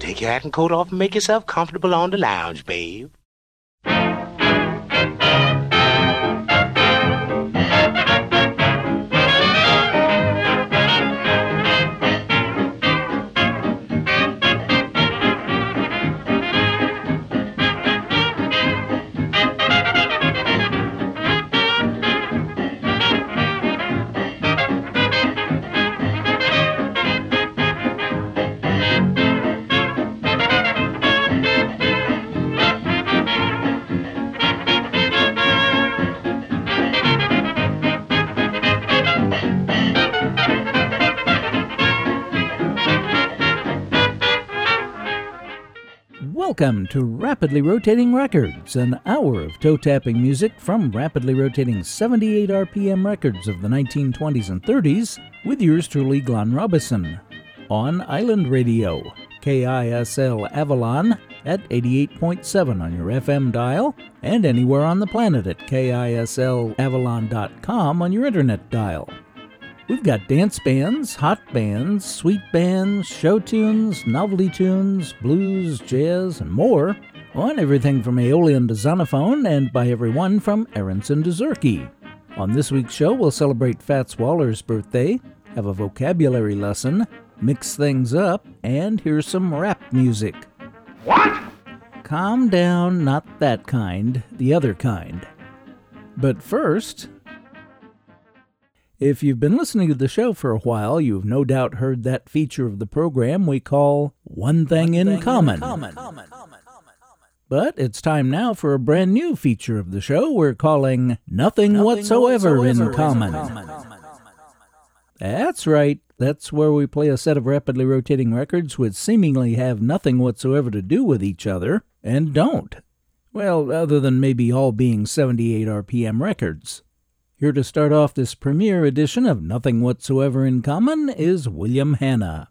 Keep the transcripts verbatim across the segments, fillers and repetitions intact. Take your hat and coat off and make yourself comfortable on the lounge, babe. Welcome to Rapidly Rotating Records, an hour of toe-tapping music from rapidly rotating seventy-eight R P M records of the nineteen twenties and thirties, with yours truly, Glenn Robison, on Island Radio, K I S L Avalon at eighty-eight point seven on your F M dial, and anywhere on the planet at K I S L Avalon dot com on your internet dial. We've got dance bands, hot bands, sweet bands, show tunes, novelty tunes, blues, jazz, and more on everything from Aeolian to Zonophone, and by everyone from Aronson to Zerki. On this week's show, we'll celebrate Fats Waller's birthday, have a vocabulary lesson, mix things up, and hear some rap music. What? Calm down, not that kind, the other kind. But first... If you've been listening to the show for a while, you've no doubt heard that feature of the program we call One Thing, One in, thing common. in Common. But it's time now for a brand new feature of the show we're calling Nothing, Nothing whatsoever, whatsoever in Common. common. That's right. That's where we play a set of rapidly rotating records which seemingly have nothing whatsoever to do with each other, and don't. Well, other than maybe all being seventy-eight R P M records. Here to start off this premiere edition of Nothing Whatsoever in Common is William Hanna.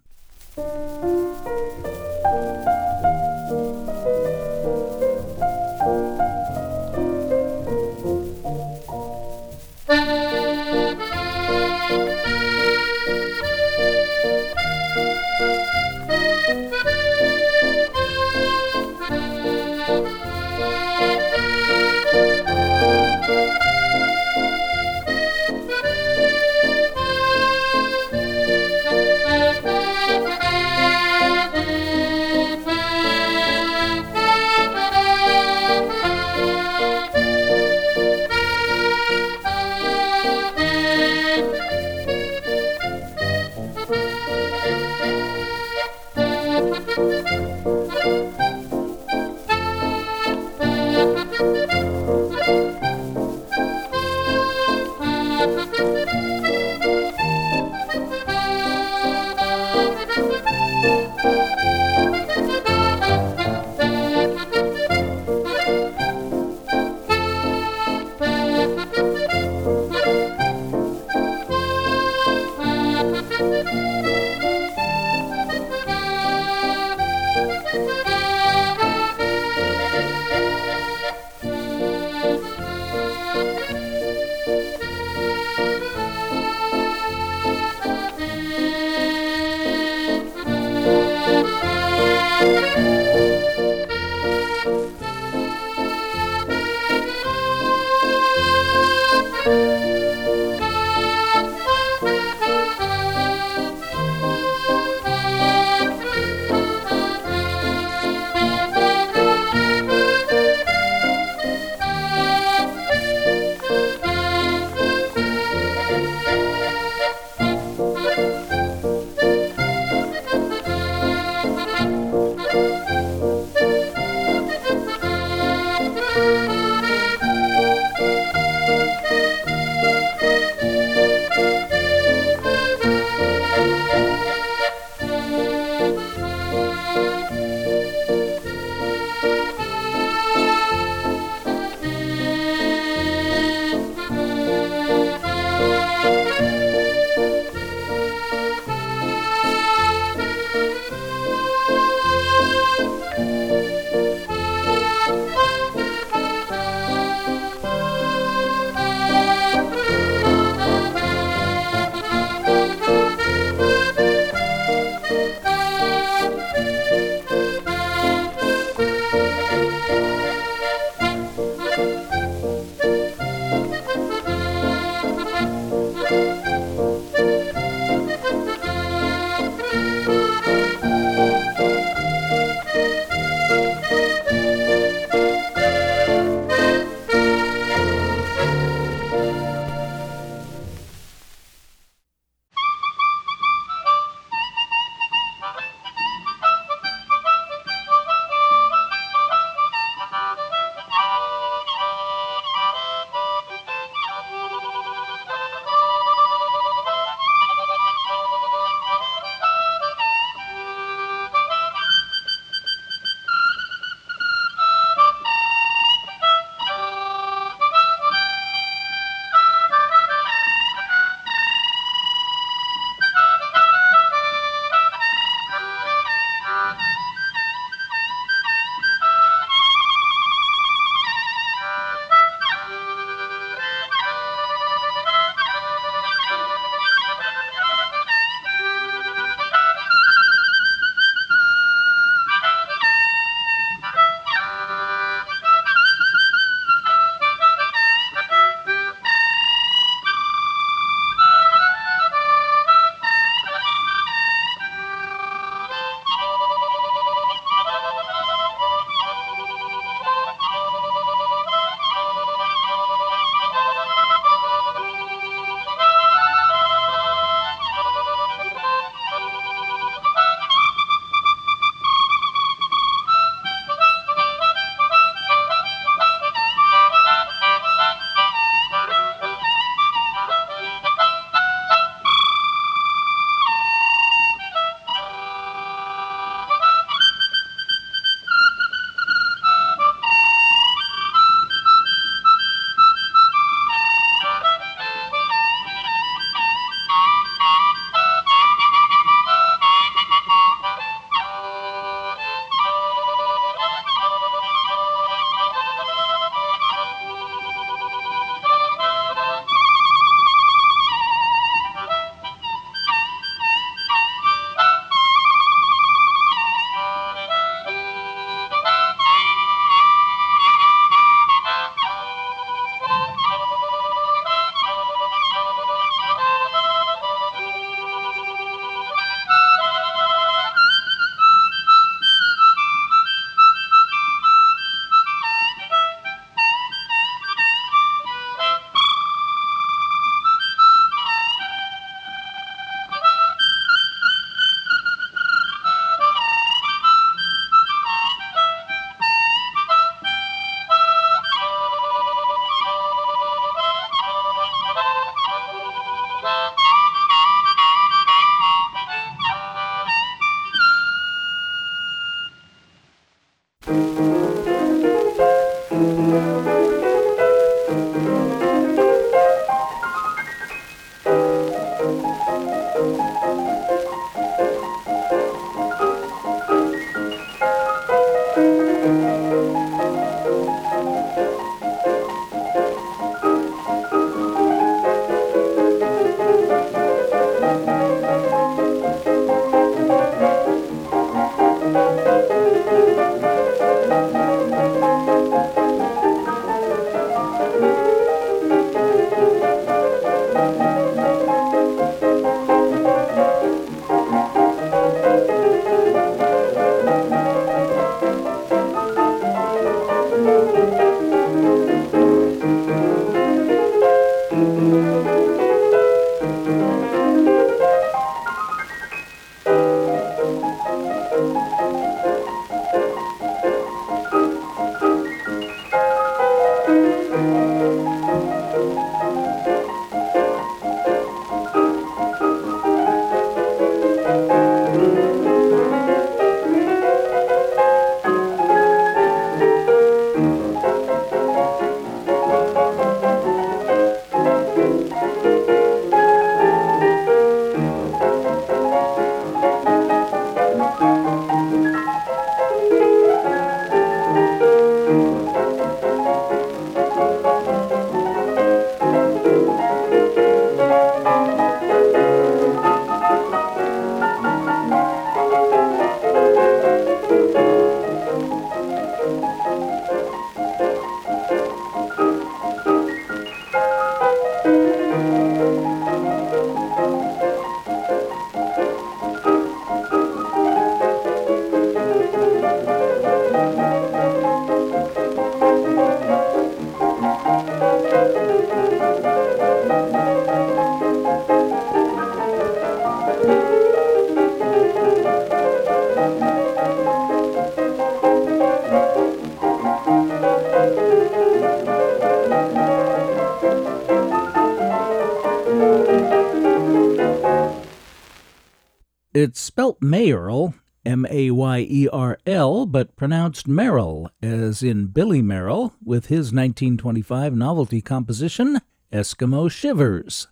It's spelt Mayerl, M A Y E R L, but pronounced Merrill, as in Billy Merrill, with his nineteen twenty-five novelty composition, Eskimo Shivers.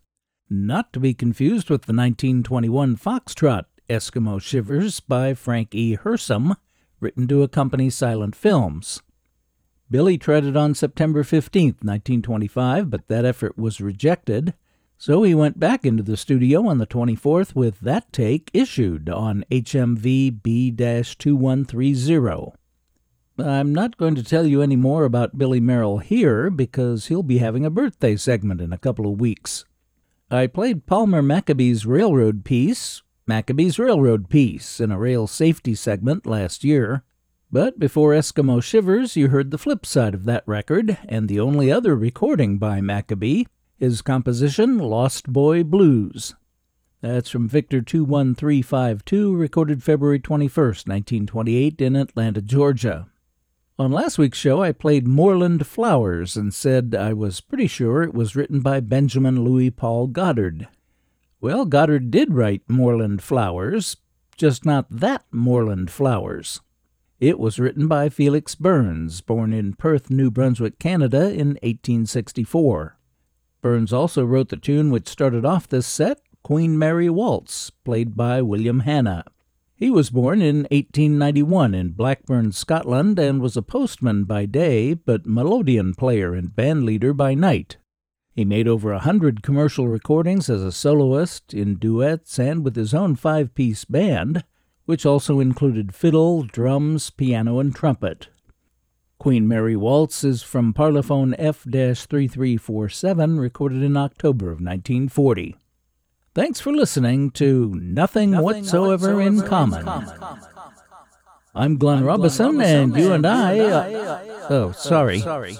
Not to be confused with the nineteen twenty-one foxtrot, Eskimo Shivers, by Frank E. Hersom, written to accompany silent films. Billy tried it on September fifteenth, nineteen twenty-five, but that effort was rejected. So he went back into the studio on the twenty-fourth with that take issued on H M V B twenty-one thirty. I'm not going to tell you any more about Billy Merrill here because he'll be having a birthday segment in a couple of weeks. I played Palmer Maccabee's Railroad piece, Maccabee's Railroad piece, in a rail safety segment last year. But before Eskimo Shivers, you heard the flip side of that record and the only other recording by Maccabee, his composition, Lost Boy Blues. That's from Victor two one three five two, recorded February twenty-first, nineteen twenty-eight, in Atlanta, Georgia. On last week's show, I played Moreland Flowers and said I was pretty sure it was written by Benjamin Louis Paul Goddard. Well, Goddard did write Moreland Flowers, just not that Moreland Flowers. It was written by Felix Burns, born in Perth, New Brunswick, Canada, in eighteen sixty-four. Burns also wrote the tune which started off this set, Queen Mary Waltz, played by William Hanna. He was born in eighteen ninety-one in Blackburn, Scotland, and was a postman by day, but melodeon player and bandleader by night. He made over a hundred commercial recordings as a soloist, in duets, and with his own five-piece band, which also included fiddle, drums, piano, and trumpet. Queen Mary Waltz is from Parlophone F thirty-three forty-seven, recorded in October of nineteen forty. Thanks for listening to Nothing, Nothing Whatsoever, whatsoever in, in Common. common. I'm Glenn, I'm Robison, Glenn Robison, and you and I... Uh, oh, sorry. sorry.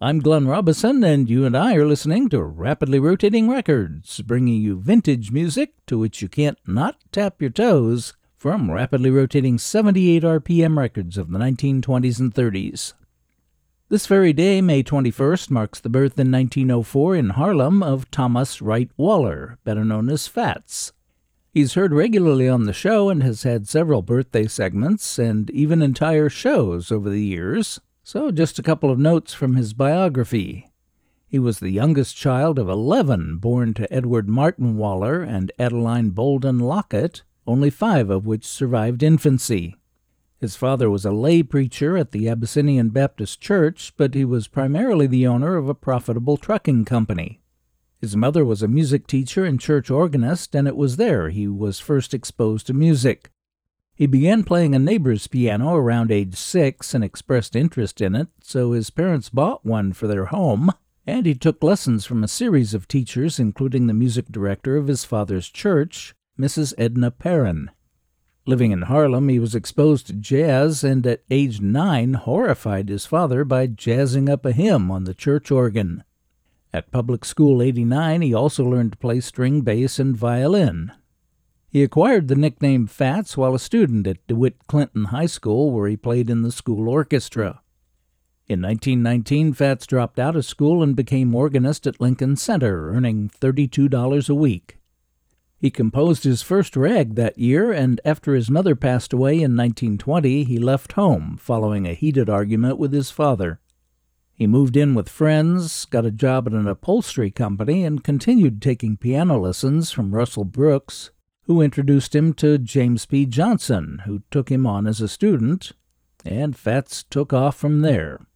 I'm Glenn Robison, and you and I are listening to Rapidly Rotating Records, bringing you vintage music to which you can't not tap your toes, from rapidly rotating seventy-eight R P M records of the nineteen twenties and thirties. This very day, May twenty-first, marks the birth in nineteen oh four in Harlem of Thomas Wright Waller, better known as Fats. He's heard regularly on the show and has had several birthday segments and even entire shows over the years, so just a couple of notes from his biography. He was the youngest child of eleven, born to Edward Martin Waller and Adeline Bolden Lockett, only five of which survived infancy. His father was a lay preacher at the Abyssinian Baptist Church, but he was primarily the owner of a profitable trucking company. His mother was a music teacher and church organist, and it was there he was first exposed to music. He began playing a neighbor's piano around age six and expressed interest in it, so his parents bought one for their home, and he took lessons from a series of teachers, including the music director of his father's church, Missus Edna Perrin. Living in Harlem, he was exposed to jazz, and at age nine horrified his father by jazzing up a hymn on the church organ. At Public School eighty-nine, he also learned to play string bass and violin. He acquired the nickname Fats while a student at DeWitt Clinton High School, where he played in the school orchestra. In nineteen nineteen, Fats dropped out of school and became organist at Lincoln Center, earning thirty-two dollars a week. He composed his first rag that year, and after his mother passed away in nineteen twenty, he left home following a heated argument with his father. He moved in with friends, got a job at an upholstery company, and continued taking piano lessons from Russell Brooks, who introduced him to James P. Johnson, who took him on as a student, and Fats took off from there.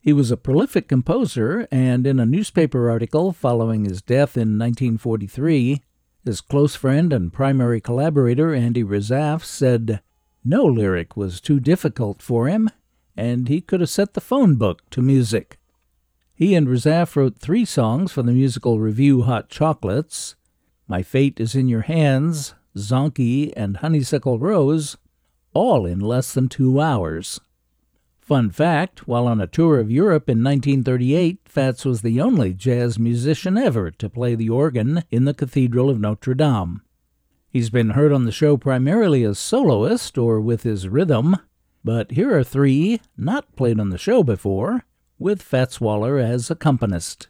He was a prolific composer, and in a newspaper article following his death in nineteen forty-three, his close friend and primary collaborator Andy Razaf said no lyric was too difficult for him, and he could have set the phone book to music. He and Razaf wrote three songs for the musical review Hot Chocolates, My Fate Is in Your Hands, Zonky, and Honeysuckle Rose, all in less than two hours. Fun fact, while on a tour of Europe in nineteen thirty-eight, Fats was the only jazz musician ever to play the organ in the Cathedral of Notre Dame. He's been heard on the show primarily as soloist or with his rhythm, but here are three, not played on the show before, with Fats Waller as accompanist.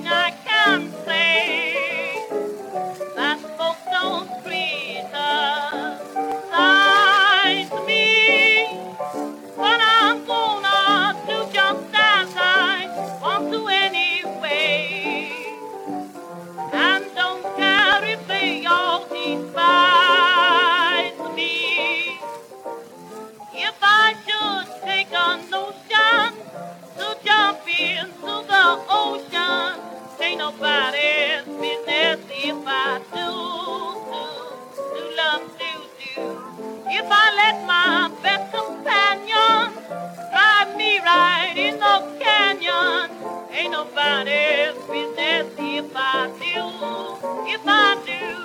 I can say that folk don't criticize me, but I'm gonna do just as I want to anyway, and don't care if they all despise me. If I should take a notion to jump into the ocean, ain't nobody's business if I do, do, do, love, do, do. If I let my best companion drive me right in the canyon, ain't nobody's business if I do, if I do.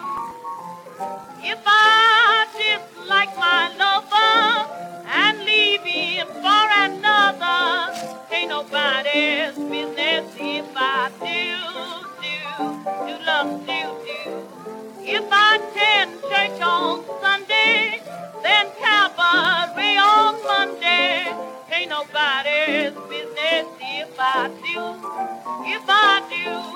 If I dislike my lover and leave him for another, ain't nobody's business if I do. Do love, do, do. If I attend church on Sunday, then cabaret on Monday, ain't nobody's business if I do, if I do.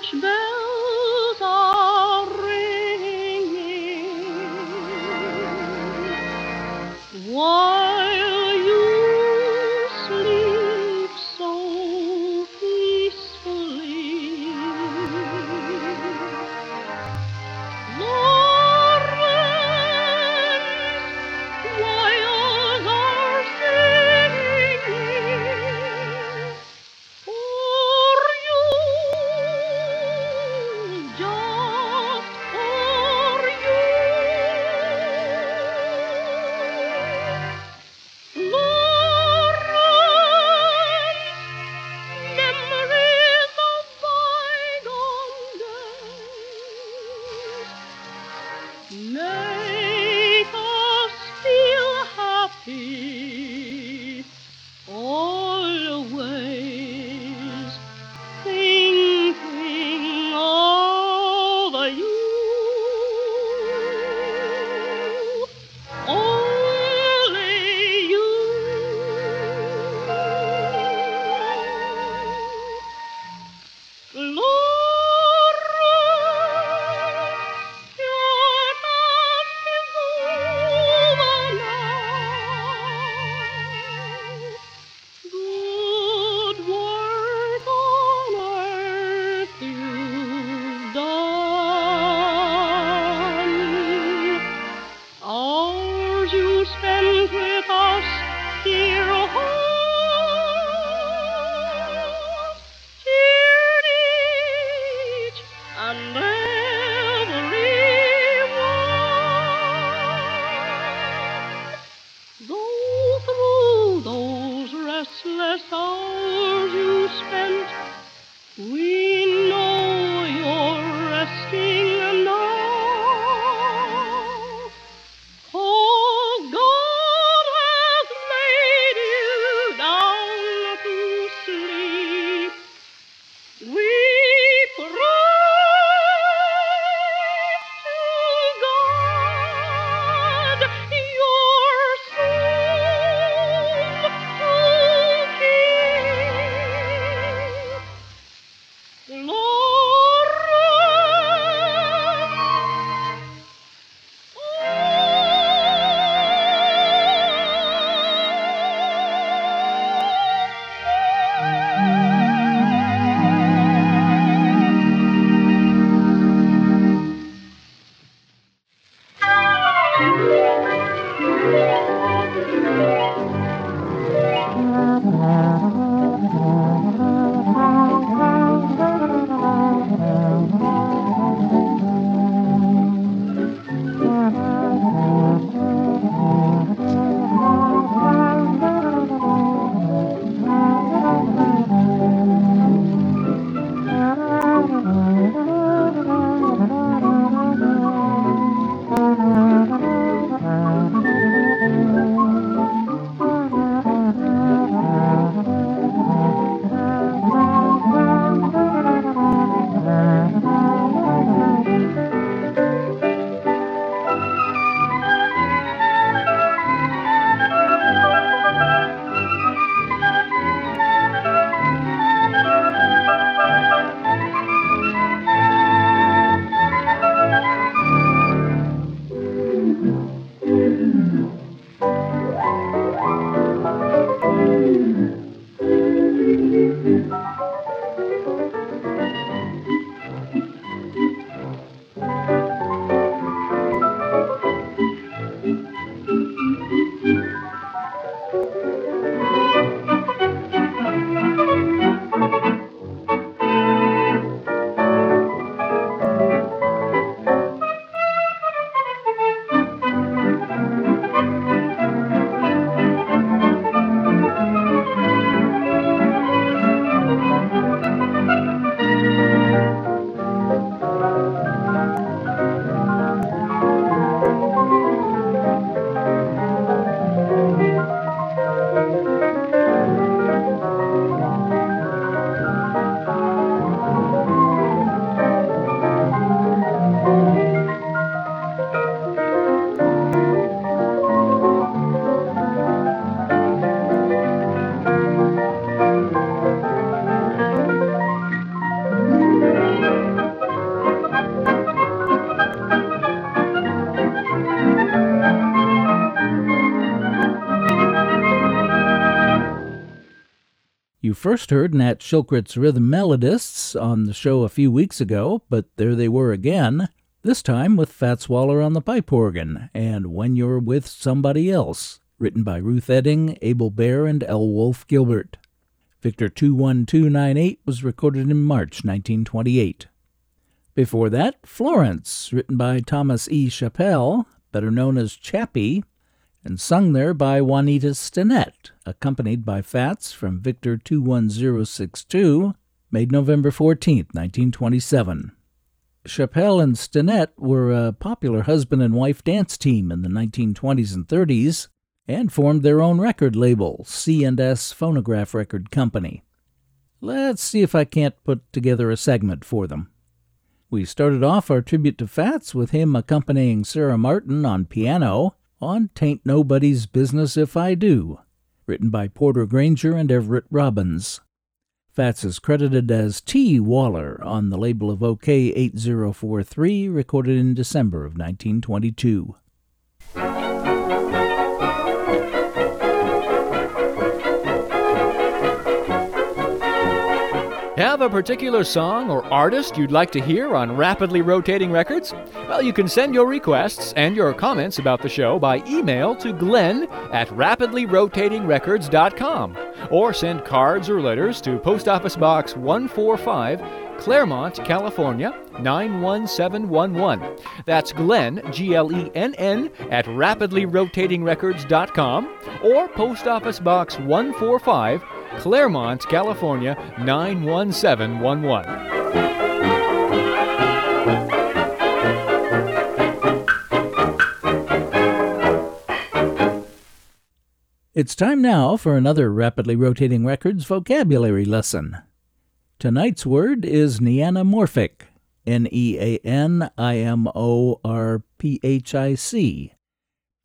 church bells are ringing. While you sleep so peacefully, Lawrence, while are singing for you. You first heard Nat Shilkret's Rhythm Melodists on the show a few weeks ago, but there they were again, this time with Fats Waller on the pipe organ, and When You're With Somebody Else, written by Ruth Edding, Abel Baer, and L. Wolfe Gilbert. Victor two one two nine eight was recorded in March nineteen twenty-eight. Before that, Florence, written by Thomas E. Chappell, better known as Chappie, and sung there by Juanita Stinnett, accompanied by Fats from Victor two one zero six two, made November fourteenth, nineteen twenty-seven. Chappell and Stinnett were a popular husband and wife dance team in the nineteen twenties and thirties, and formed their own record label, C and S Phonograph Record Company. Let's see if I can't put together a segment for them. We started off our tribute to Fats with him accompanying Sarah Martin on piano on Tain't Nobody's Business If I Do, written by Porter Granger and Everett Robbins. Fats is credited as T. Waller on the label of OK eight zero four three, recorded in December of nineteen twenty-two. Have a particular song or artist you'd like to hear on Rapidly Rotating Records? Well, you can send your requests and your comments about the show by email to Glenn at rapidly rotating records dot com, or send cards or letters to Post Office Box one forty-five, Claremont, California, nine one seven one one. That's Glenn, G L E N N, at rapidly rotating records dot com, or Post Office Box one forty-five, Claremont, California, nine one seven one one. It's time now for another Rapidly Rotating Records vocabulary lesson. Tonight's word is neanimorphic, N E A N I M O R P H I C,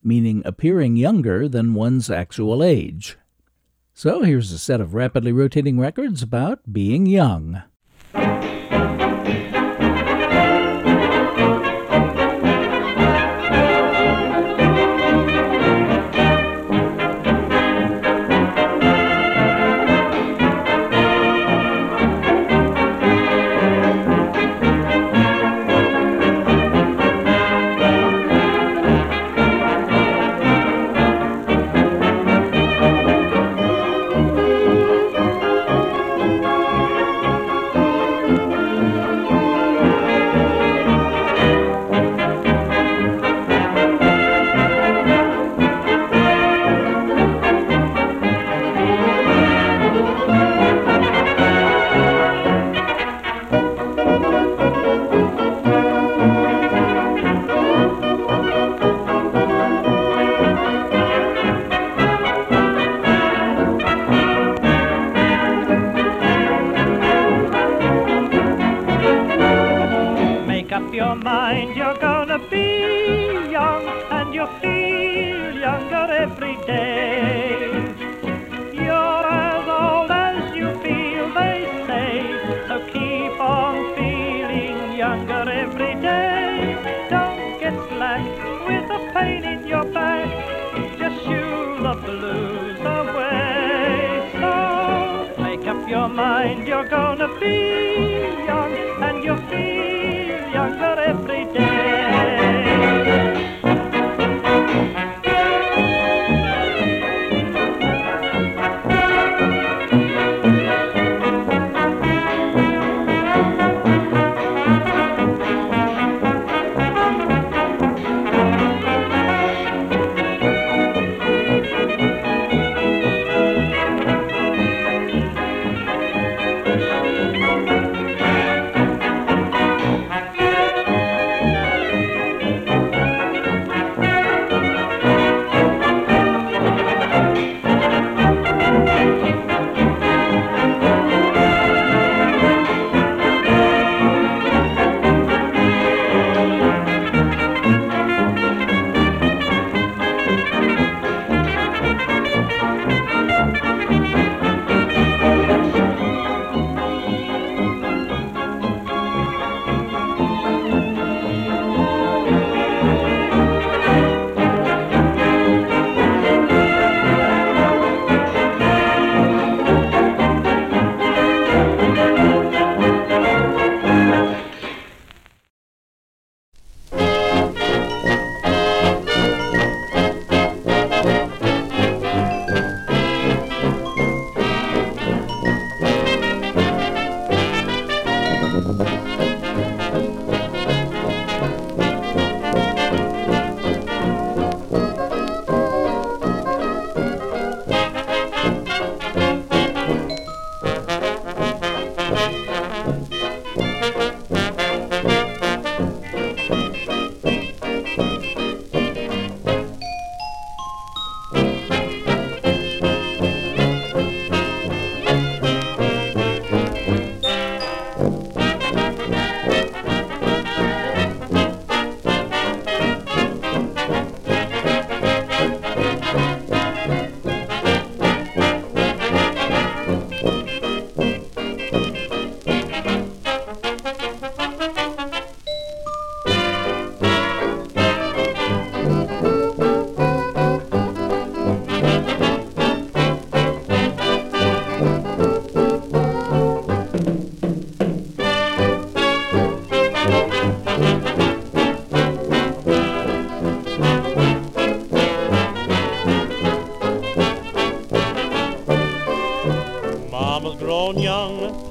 meaning appearing younger than one's actual age. So here's a set of rapidly rotating records about being young.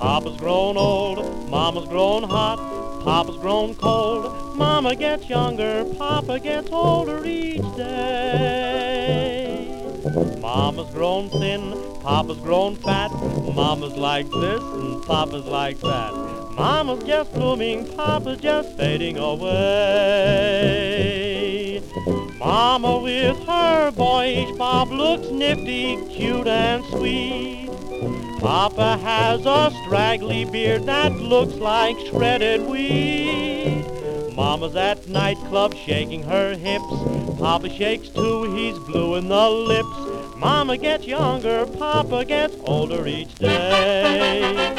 Papa's grown old, Mama's grown hot, Papa's grown cold, Mama gets younger, Papa gets older each day. Mama's grown thin, Papa's grown fat, Mama's like this and Papa's like that. Mama's just blooming, Papa's just fading away. Mama with her boyish bob looks nifty, cute and sweet. Papa has a straggly beard that looks like shredded wheat. Mama's at nightclub shaking her hips. Papa shakes too, he's blue in the lips. Mama gets younger, Papa gets older each day.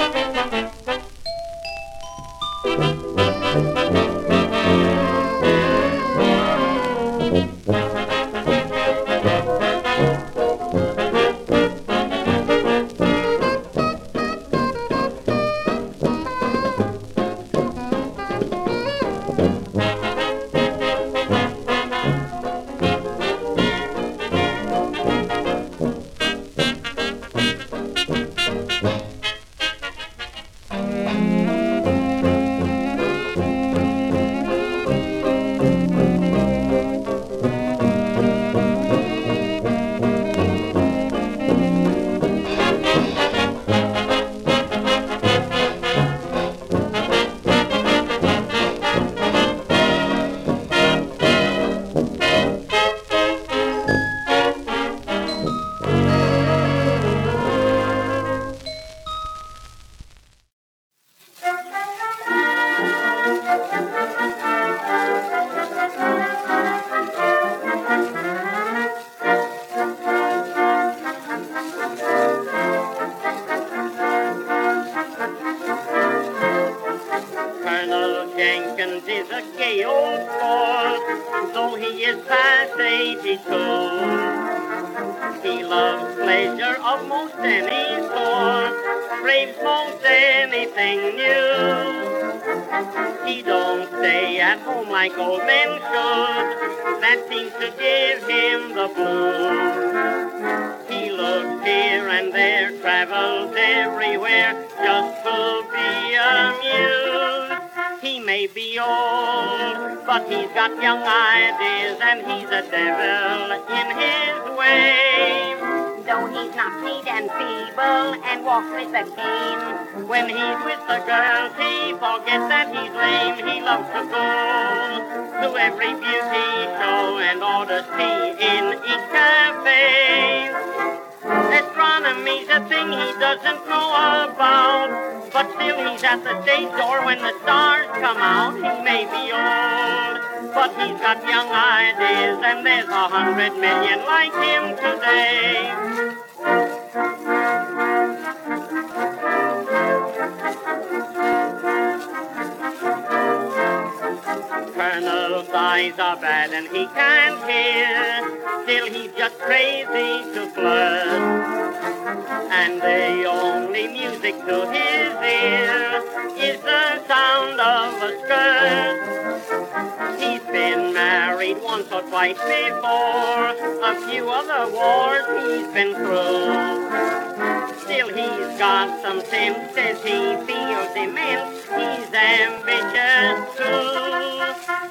But he's got young ideas and he's a devil in his way. Though he's not neat and feeble and walks with a cane, when he's with the girls he forgets that he's lame. He loves to go to every beauty show and orders tea in each cafe. Astronomy's a thing he doesn't know about, but still he's at the stage door when the stars come out. He may be old, but he's got young ideas, and there's a hundred million like him today. Colonel's eyes are bad and he can't hear, still he's just crazy to flirt. And the only music to his ear is the sound of a skirt. He's been married once or twice before, a few other wars he's been through. Still he's got some senses, he feels immense, he's ambitious too.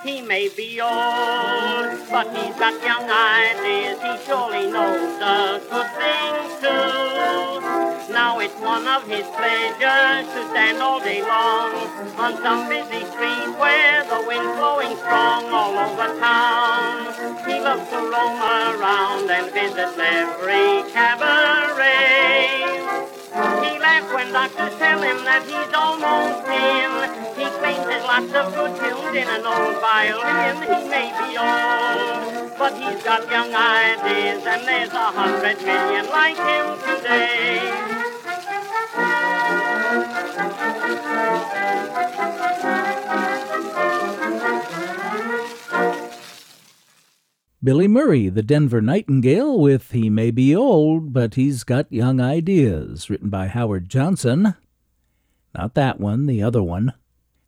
He may be old, but he's got young ideas, he surely knows the good things too. Now it's one of his pleasures to stand all day long on some busy street where the wind's blowing strong all over town. He loves to roam around and visit every cabaret. He laughs when doctors tell him that he's almost in. He claims there's lots of good tunes in an old violin. He may be old, but he's got young ideas, and there's a hundred million like him today. Billy Murray, the Denver Nightingale, with He May Be Old, But He's Got Young Ideas, written by Howard Johnson. Not that one, the other one.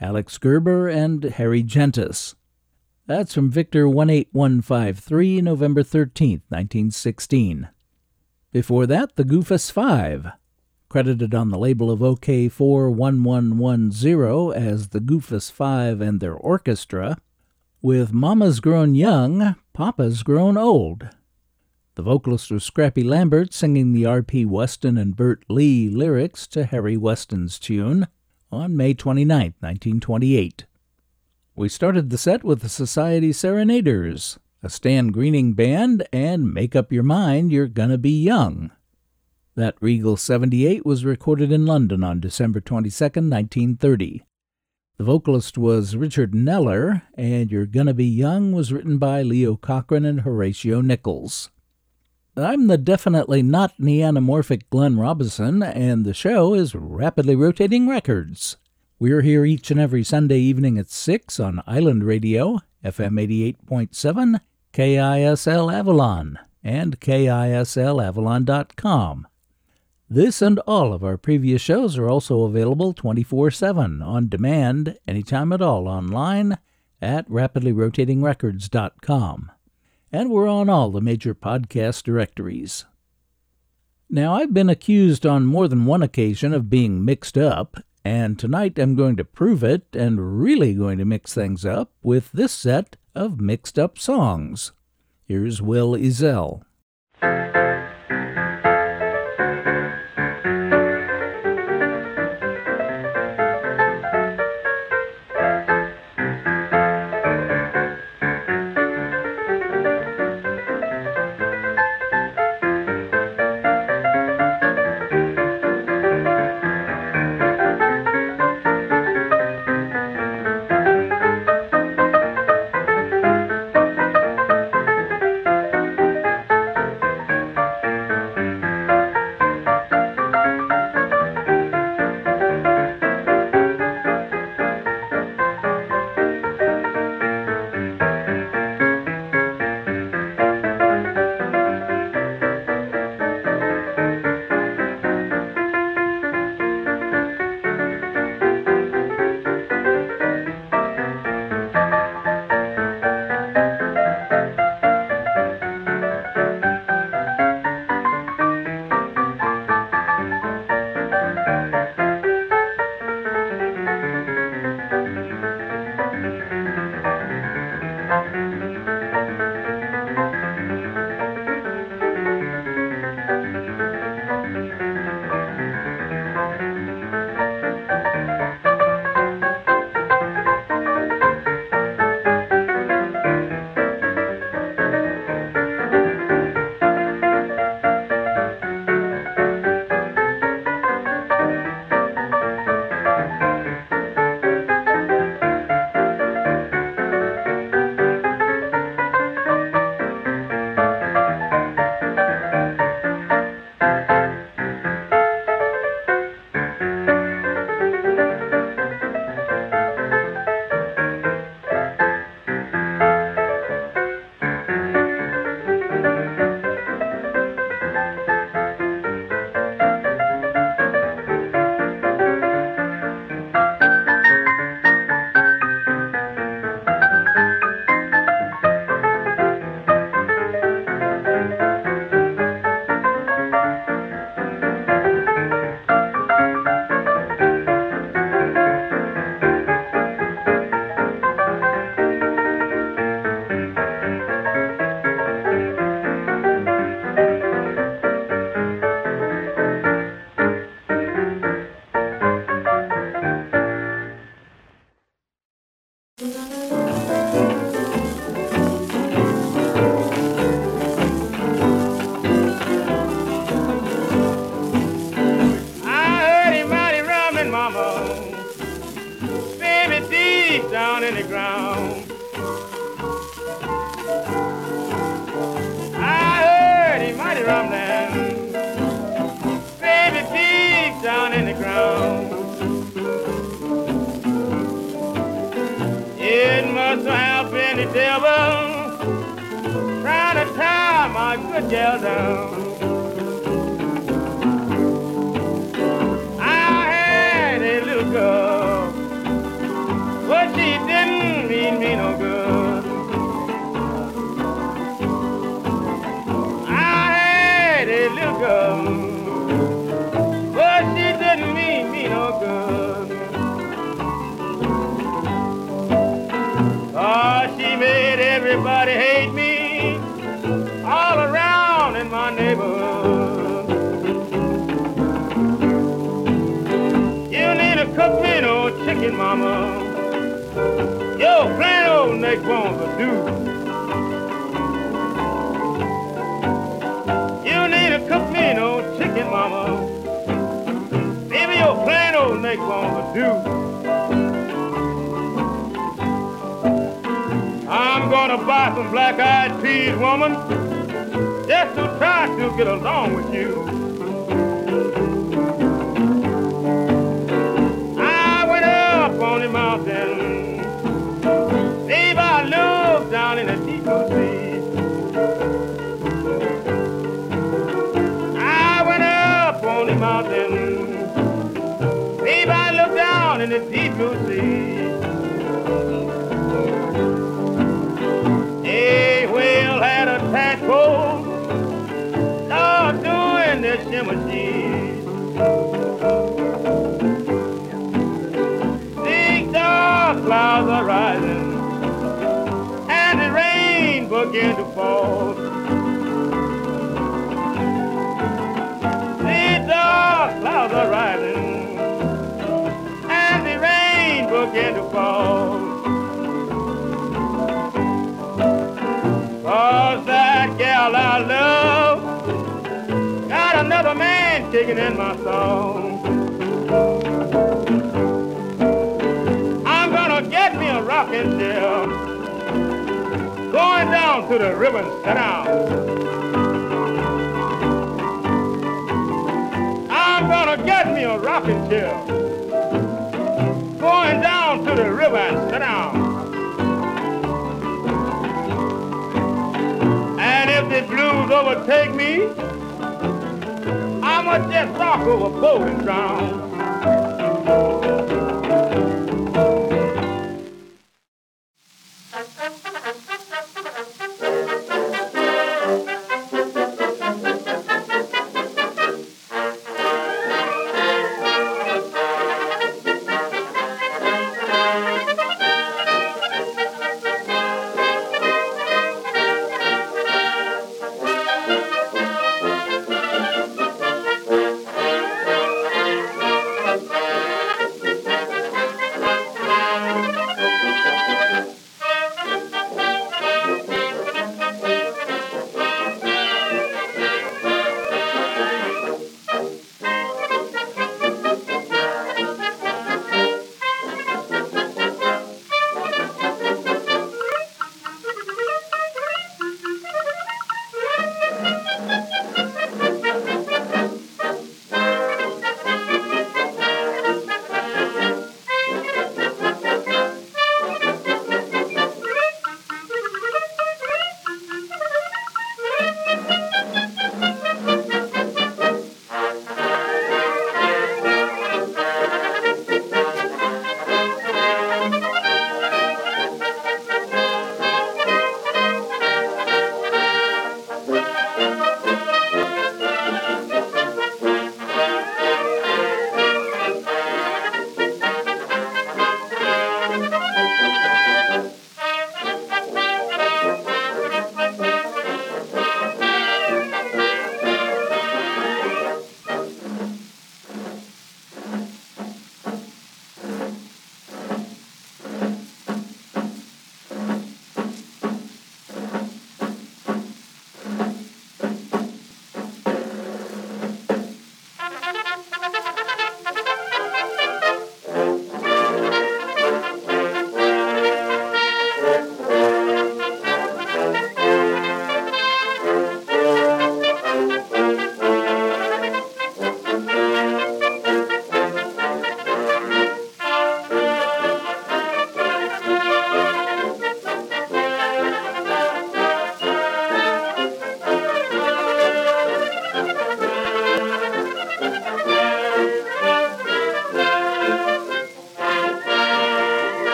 Alex Gerber and Harry Gentis. That's from Victor one eight one five three, November thirteenth, nineteen sixteen. Before that, the Goofus Five. credited on the label of O K four one one one zero as the Goofus Five and their orchestra, with Mama's Grown Young, Papa's Grown Old. The vocalist was Scrappy Lambert, singing the R P Weston and Bert Lee lyrics to Harry Weston's tune on May twenty-ninth, nineteen twenty-eight. We started the set with the Society Serenaders, a Stan Greening band, and Make Up Your Mind, You're Gonna Be Young. That Regal seventy-eight was recorded in London on December twenty-second, nineteen thirty. The vocalist was Richard Kneller, and You're Gonna Be Young was written by Leo Cochran and Horatio Nichols. I'm the definitely not neanamorphic Glenn Robison, and the show is Rapidly Rotating Records. We're here each and every Sunday evening at six on Island Radio, F M eighty-eight point seven, K I S L Avalon, and K I S L Avalon dot com. This and all of our previous shows are also available twenty-four seven on demand anytime at all online at rapidly rotating records dot com. And we're on all the major podcast directories. Now, I've been accused on more than one occasion of being mixed up, and tonight I'm going to prove it and really going to mix things up with this set of mixed-up songs. Here's Will Ezel. She Everybody hate me all around in my neighborhood. You need a cooked meat or chicken, mama. Yo, plain old neck bones will do. You need a cooked meat or chicken, mama. Maybe your plain old neck bones will do. I'm gonna buy some black-eyed peas, woman, just to try to get along with you. I went up on the mountain, gave our love down in the deep sea. I went up on the mountain, gave our love down in the deep sea. Big dark clouds are rising, and the rain begin to fall. Big dark clouds are rising, and the rain begin to fall. Cause that gal I love got another man kicking in my soul. I'm gonna get me a rocking chair, going down to the river and sit down. I'm gonna get me a rocking chair, going down to the river and sit down. And if the blues overtake me, I'ma just rock overboard and drown.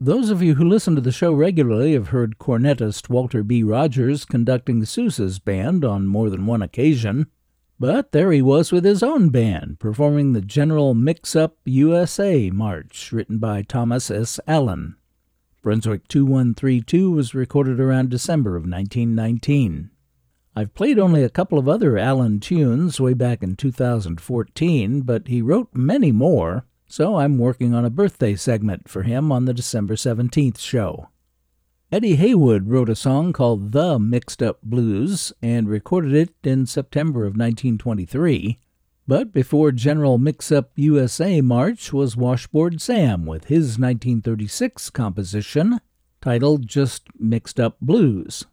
Those of you who listen to the show regularly have heard cornetist Walter B. Rogers conducting Sousa's band on more than one occasion, but there he was with his own band, performing the General Mix-Up U S A March, written by Thomas S. Allen. Brunswick two one three two was recorded around December of nineteen nineteen. I've played only a couple of other Allen tunes way back in two thousand fourteen, but he wrote many more, so I'm working on a birthday segment for him on the December seventeenth show. Eddie Haywood wrote a song called The Mixed Up Blues and recorded it in September of nineteen twenty-three, but before General Mix-Up U S A March was Washboard Sam with his nineteen thirty-six composition titled Just Mixed Up Blues.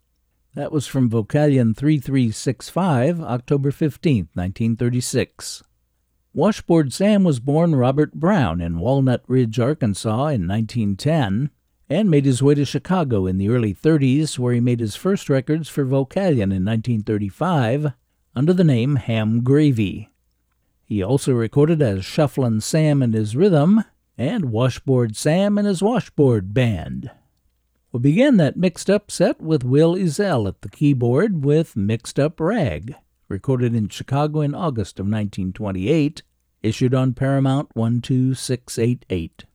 That was from Vocalion three three six five, October fifteenth, nineteen thirty-six. Washboard Sam was born Robert Brown in Walnut Ridge, Arkansas in nineteen ten, and made his way to Chicago in the early thirties, where he made his first records for Vocalion in nineteen thirty-five under the name Ham Gravy. He also recorded as Shufflin' Sam and His Rhythm and Washboard Sam and His Washboard Band. We began that mixed-up set with Will Ezell at the keyboard with Mixed Up Rag, recorded in Chicago in August of nineteen twenty-eight, issued on Paramount one two six eight eight.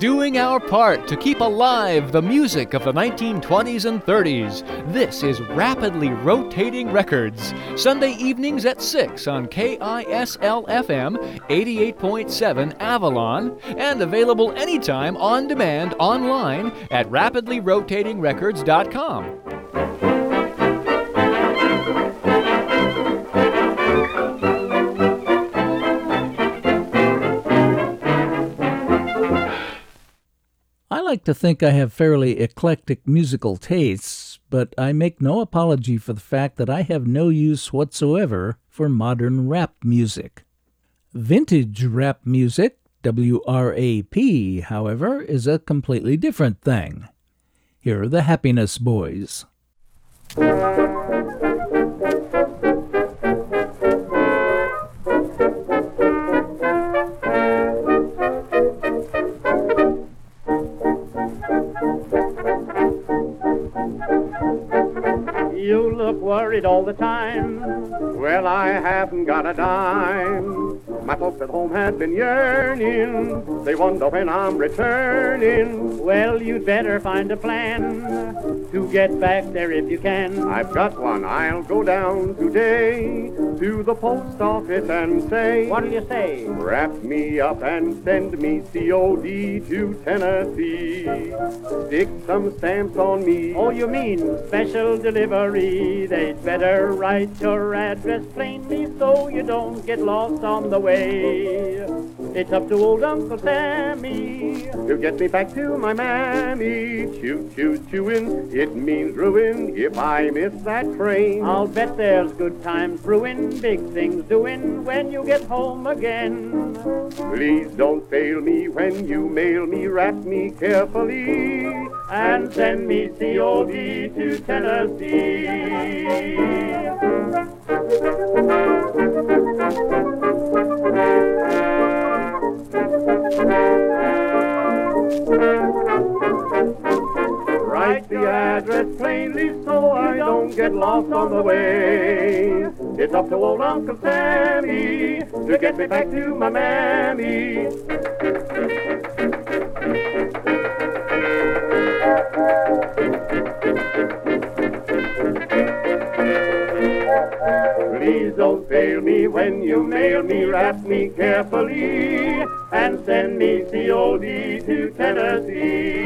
Doing our part to keep alive the music of the nineteen twenties and thirties. This is Rapidly Rotating Records, Sunday evenings at six on K I S L F M eighty-eight point seven Avalon, and available anytime on demand online at rapidly rotating records dot com. I like to think I have fairly eclectic musical tastes, but I make no apology for the fact that I have no use whatsoever for modern rap music. Vintage rap music, W R A P, however, is a completely different thing. Here are the Happiness Boys. You look worried all the time. Well, I haven't got a dime. My folks at home have been yearning. They wonder when I'm returning. Well, you'd better find a plan to get back there if you can. I've got one. I'll go down today to the post office and say, what'll you say? Wrap me up and send me C O D to Tennessee. Stick some stamps on me. Oh, you mean special delivery? They'd better write your address plainly so you don't get lost on the way. It's up to old Uncle Sammy to get me back to my mammy. Choo choo chooin', it means ruin if I miss that train. I'll bet there's good times brewing, big things doing when you get home again. Please don't fail me when you mail me, wrap me carefully, and send me C O D to Tennessee. Write the address plainly so I don't get lost on the way. It's up to old Uncle Sammy to get me back to my mammy. Please don't fail me when you mail me, wrap me carefully, and send me C O D to Tennessee.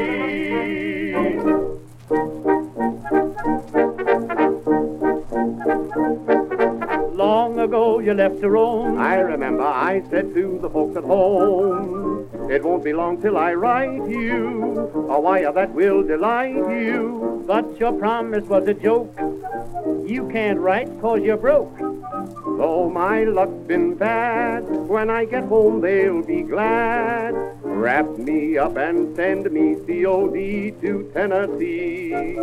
Long ago you left your own. I remember I said to the folks at home, it won't be long till I write you a wire that will delight you. But your promise was a joke. You can't write 'cause you're broke. Though my luck's been bad, when I get home they'll be glad. Wrap me up and send me C O D to Tennessee.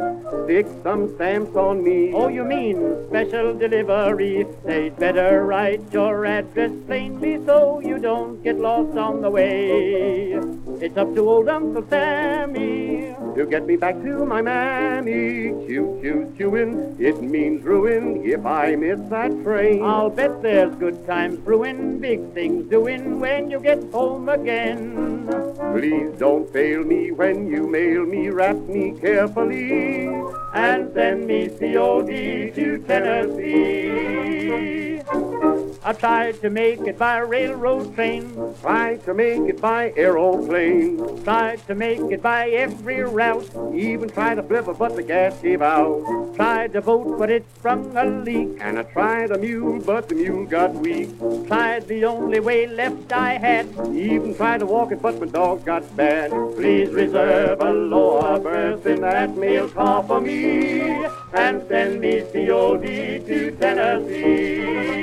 Stick some stamps on me. Oh, you mean special delivery. They'd better write your address plainly so you don't get lost on the way. It's up to old Uncle Sammy to get me back to my mammy. Chew, chew, chewin', it means ruin if I miss that train. I'll bet there's good times brewin', big things doin' when you get home again. Please don't fail me when you mail me, wrap me carefully, and send me C O D to Tennessee. I tried to make it by railroad train, tried to make it by aeroplane, tried to make it by every route, even tried a flipper but the gas gave out, tried to boat but it sprung a leak, and I tried a mule but the mule got weak, tried the only way left I had, even tried to walk it but my dog got bad. Please reserve a lower berth in that mail car for me, and send me C O D to Tennessee.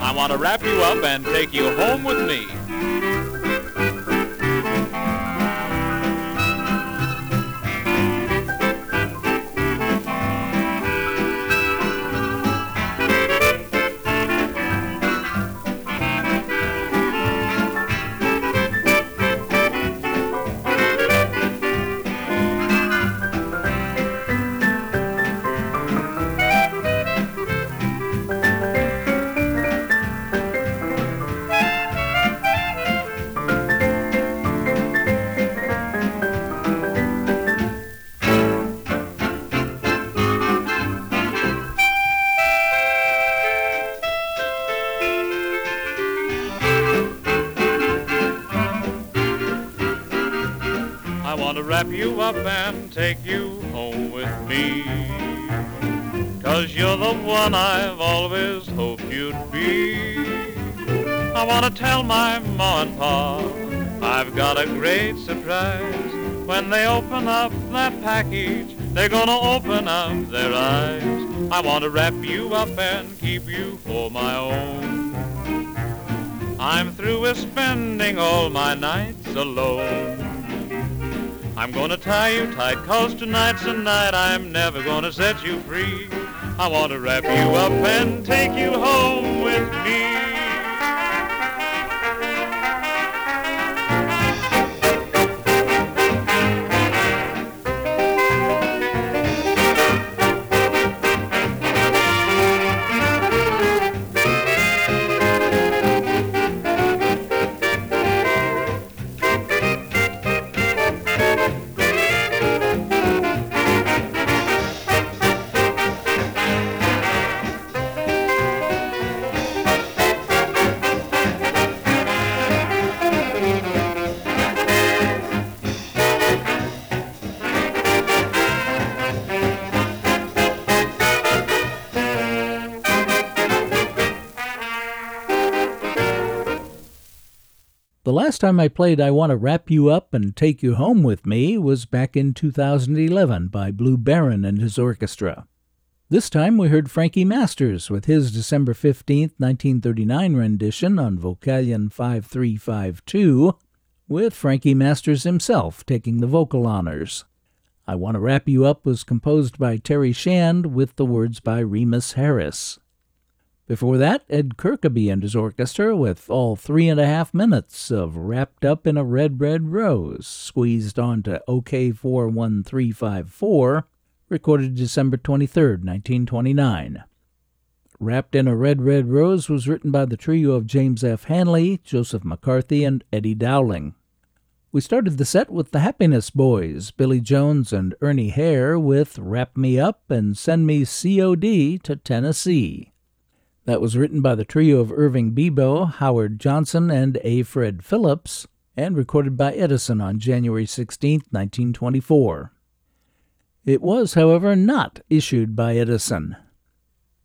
I want to wrap you up and take you home with me. want to wrap you up and take you home with me, 'cause you're the one I've always hoped you'd be. I want to tell my ma and pa I've got a great surprise. When they open up that package, they're gonna open up their eyes. I want to wrap you up and keep you for my own. I'm through with spending all my nights alone. I'm gonna tie you tight, 'cause tonight's the night I'm never gonna set you free. I want to wrap you up and take you home with me. The last time I played I Want to Wrap You Up and Take You Home With Me was back in two thousand eleven by Blue Baron and his orchestra. This time we heard Frankie Masters with his December fifteenth, nineteen thirty-nine rendition on Vocalion five three five two, with Frankie Masters himself taking the vocal honors. I Want to Wrap You Up was composed by Terry Shand with the words by Remus Harris. Before that, Ed Kirkaby and his orchestra with all three and a half minutes of Wrapped Up in a Red, Red Rose, squeezed onto OK four one three five four, recorded December twenty-third, nineteen twenty-nine. Wrapped in a Red, Red Rose was written by the trio of James F. Hanley, Joseph McCarthy, and Eddie Dowling. We started the set with the Happiness Boys, Billy Jones and Ernie Hare, with Wrap Me Up and Send Me C O D to Tennessee. That was written by the trio of Irving Bebo, Howard Johnson, and A. Fred Phillips, and recorded by Edison on January sixteenth, nineteen twenty-four. It was, however, not issued by Edison.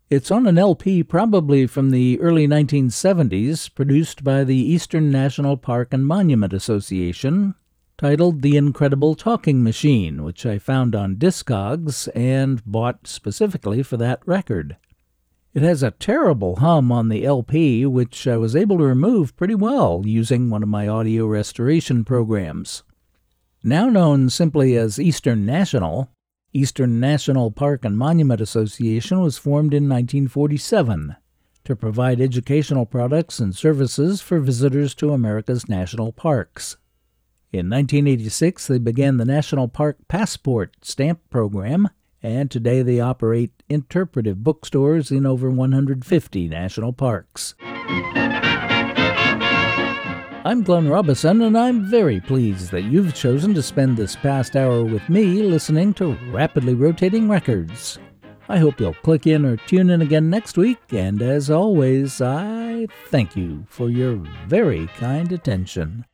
It's on an L P probably from the early nineteen seventies, produced by the Eastern National Park and Monument Association, titled The Incredible Talking Machine, which I found on Discogs and bought specifically for that record. It has a terrible hum on the L P, which I was able to remove pretty well using one of my audio restoration programs. Now known simply as Eastern National, Eastern National Park and Monument Association was formed in nineteen forty-seven to provide educational products and services for visitors to America's national parks. In nineteen eighty-six, they began the National Park Passport Stamp Program, and today they operate interpretive bookstores in over one hundred fifty national parks. I'm Glenn Robison, and I'm very pleased that you've chosen to spend this past hour with me listening to Rapidly Rotating Records. I hope you'll click in or tune in again next week, and as always, I thank you for your very kind attention.